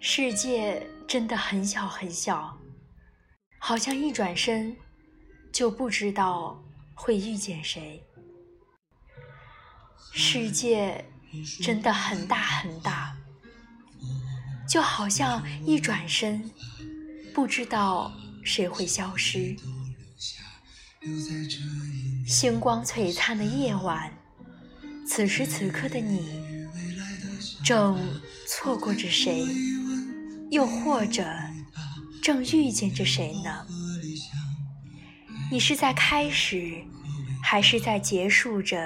世界真的很小很小，好像一转身就不知道会遇见谁。世界真的很大很大，就好像一转身不知道谁会消失。星光璀璨的夜晚，此时此刻的你正错过着谁，又或者正遇见着谁呢？你是在开始，还是在结束着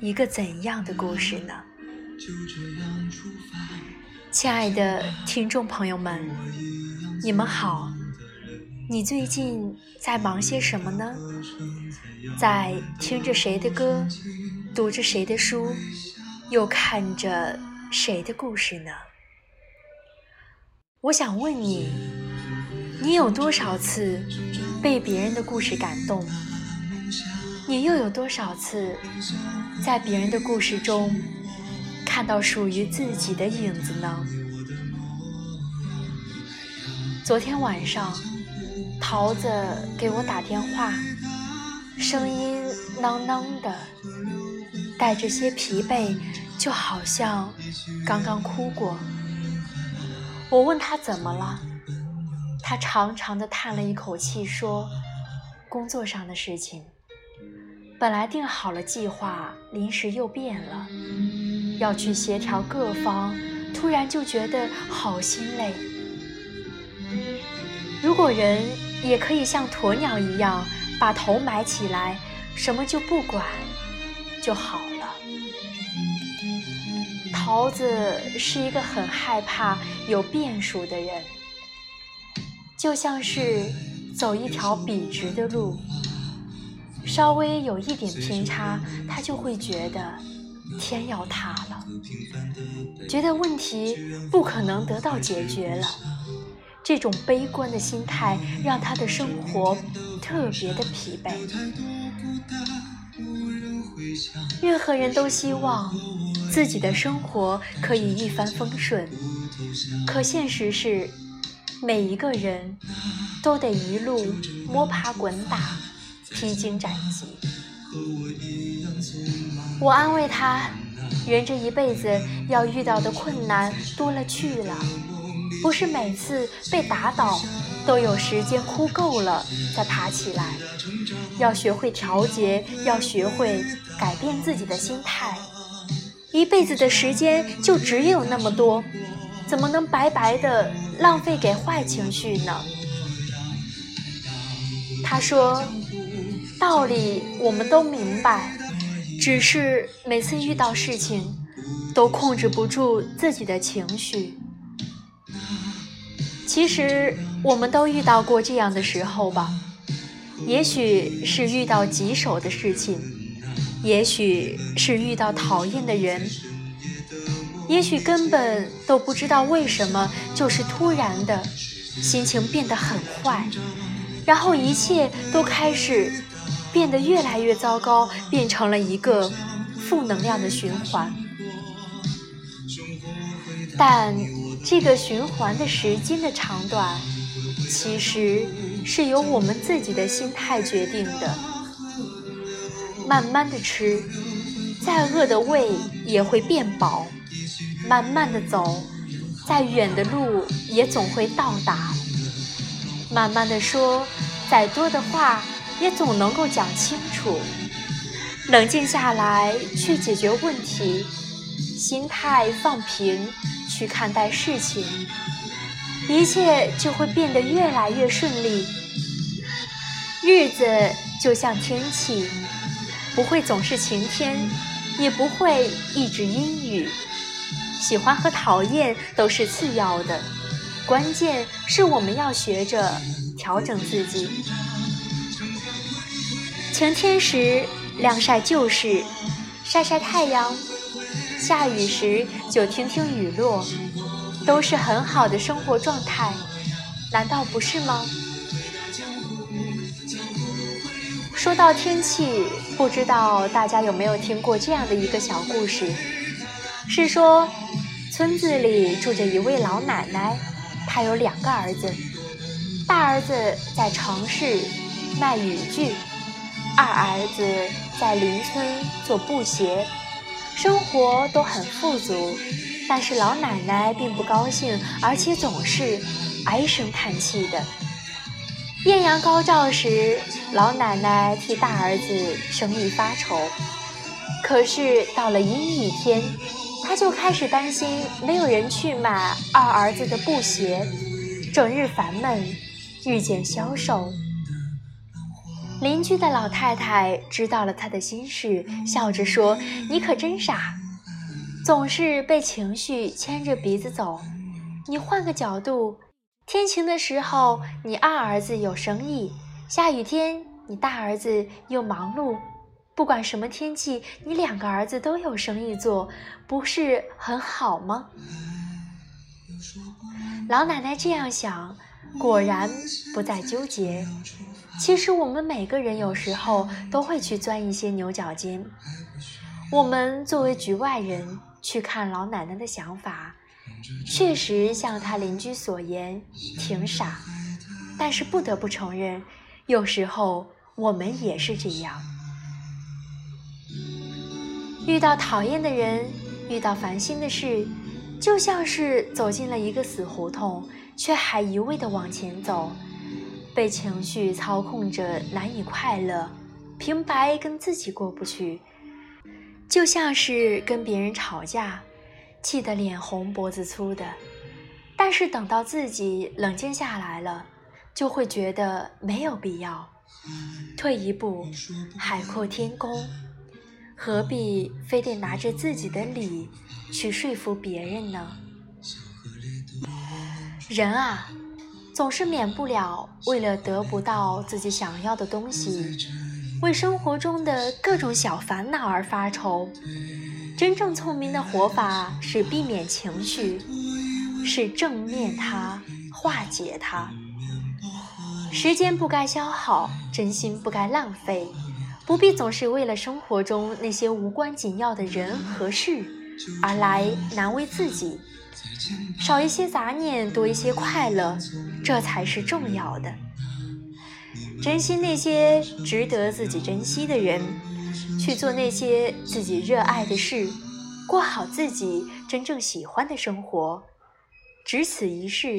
一个怎样的故事呢？亲爱的听众朋友们，你们好，你最近在忙些什么呢？在听着谁的歌，读着谁的书，又看着谁的故事呢？我想问你，你有多少次被别人的故事感动？你又有多少次在别人的故事中看到属于自己的影子呢？昨天晚上，桃子给我打电话，声音囔囔的，带着些疲惫，就好像刚刚哭过。我问他怎么了，他长长的叹了一口气说，工作上的事情，本来定好了计划，临时又变了，要去协调各方，突然就觉得好心累。如果人也可以像鸵鸟一样把头埋起来，什么就不管就好了。桃子是一个很害怕有变数的人，就像是走一条笔直的路，稍微有一点偏差，他就会觉得天要塌了，觉得问题不可能得到解决了。这种悲观的心态让他的生活特别的疲惫。任何人都希望自己的生活可以一帆风顺，可现实是每一个人都得一路摸爬滚打，披荆斩棘。我安慰他，人这一辈子要遇到的困难多了去了，不是每次被打倒都有时间哭够了再爬起来，要学会调节，要学会改变自己的心态。一辈子的时间就只有那么多，怎么能白白的浪费给坏情绪呢？他说，道理我们都明白，只是每次遇到事情都控制不住自己的情绪。其实我们都遇到过这样的时候吧，也许是遇到棘手的事情，也许是遇到讨厌的人，也许根本都不知道为什么，就是突然的心情变得很坏，然后一切都开始变得越来越糟糕，变成了一个负能量的循环。但这个循环的时间的长短，其实是由我们自己的心态决定的。慢慢的吃，再饿的胃也会变饱；慢慢的走，再远的路也总会到达；慢慢的说，再多的话也总能够讲清楚。冷静下来去解决问题，心态放平去看待事情，一切就会变得越来越顺利。日子就像天气，不会总是晴天，也不会一直阴雨。喜欢和讨厌都是次要的，关键是我们要学着调整自己。晴天时晾晒旧事，晒晒太阳；下雨时就听听雨落，都是很好的生活状态，难道不是吗？说到天气，不知道大家有没有听过这样的一个小故事，是说村子里住着一位老奶奶，她有2个儿子，大儿子在城市卖雨具，二儿子在邻村做布鞋，生活都很富足。但是老奶奶并不高兴，而且总是唉声叹气的。艳阳高照时，老奶奶替大儿子生意发愁，可是到了阴雨天，她就开始担心没有人去买二儿子的布鞋，整日烦闷，日渐消瘦。邻居的老太太知道了她的心事，笑着说：“你可真傻，总是被情绪牵着鼻子走。你换个角度，天晴的时候你二儿子有生意，下雨天你大儿子又忙碌，不管什么天气，你2个儿子都有生意做，不是很好吗？”老奶奶这样想，果然不再纠结。其实我们每个人有时候都会去钻一些牛角尖，我们作为局外人去看老奶奶的想法，确实像她邻居所言挺傻，但是不得不承认，有时候我们也是这样。遇到讨厌的人，遇到烦心的事，就像是走进了一个死胡同，却还一味地往前走，被情绪操控着，难以快乐，平白跟自己过不去。就像是跟别人吵架，气得脸红脖子粗的，但是等到自己冷静下来了，就会觉得没有必要，退一步海阔天空，何必非得拿着自己的理去说服别人呢？人啊，总是免不了为了得不到自己想要的东西，为生活中的各种小烦恼而发愁。真正聪明的活法是避免情绪，是正面它，化解它。时间不该消耗，真心不该浪费，不必总是为了生活中那些无关紧要的人和事而来难为自己。少一些杂念，多一些快乐，这才是重要的。珍惜那些值得自己珍惜的人，去做那些自己热爱的事，过好自己真正喜欢的生活。只此一世，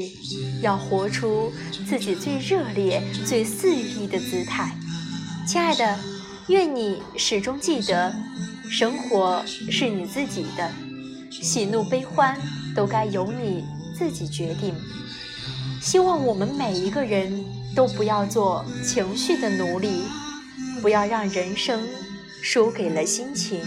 要活出自己最热烈、最肆意的姿态。亲爱的，愿你始终记得，生活是你自己的，喜怒悲欢都该由你自己决定。希望我们每一个人都不要做情绪的奴隶，不要让人生输给了心情。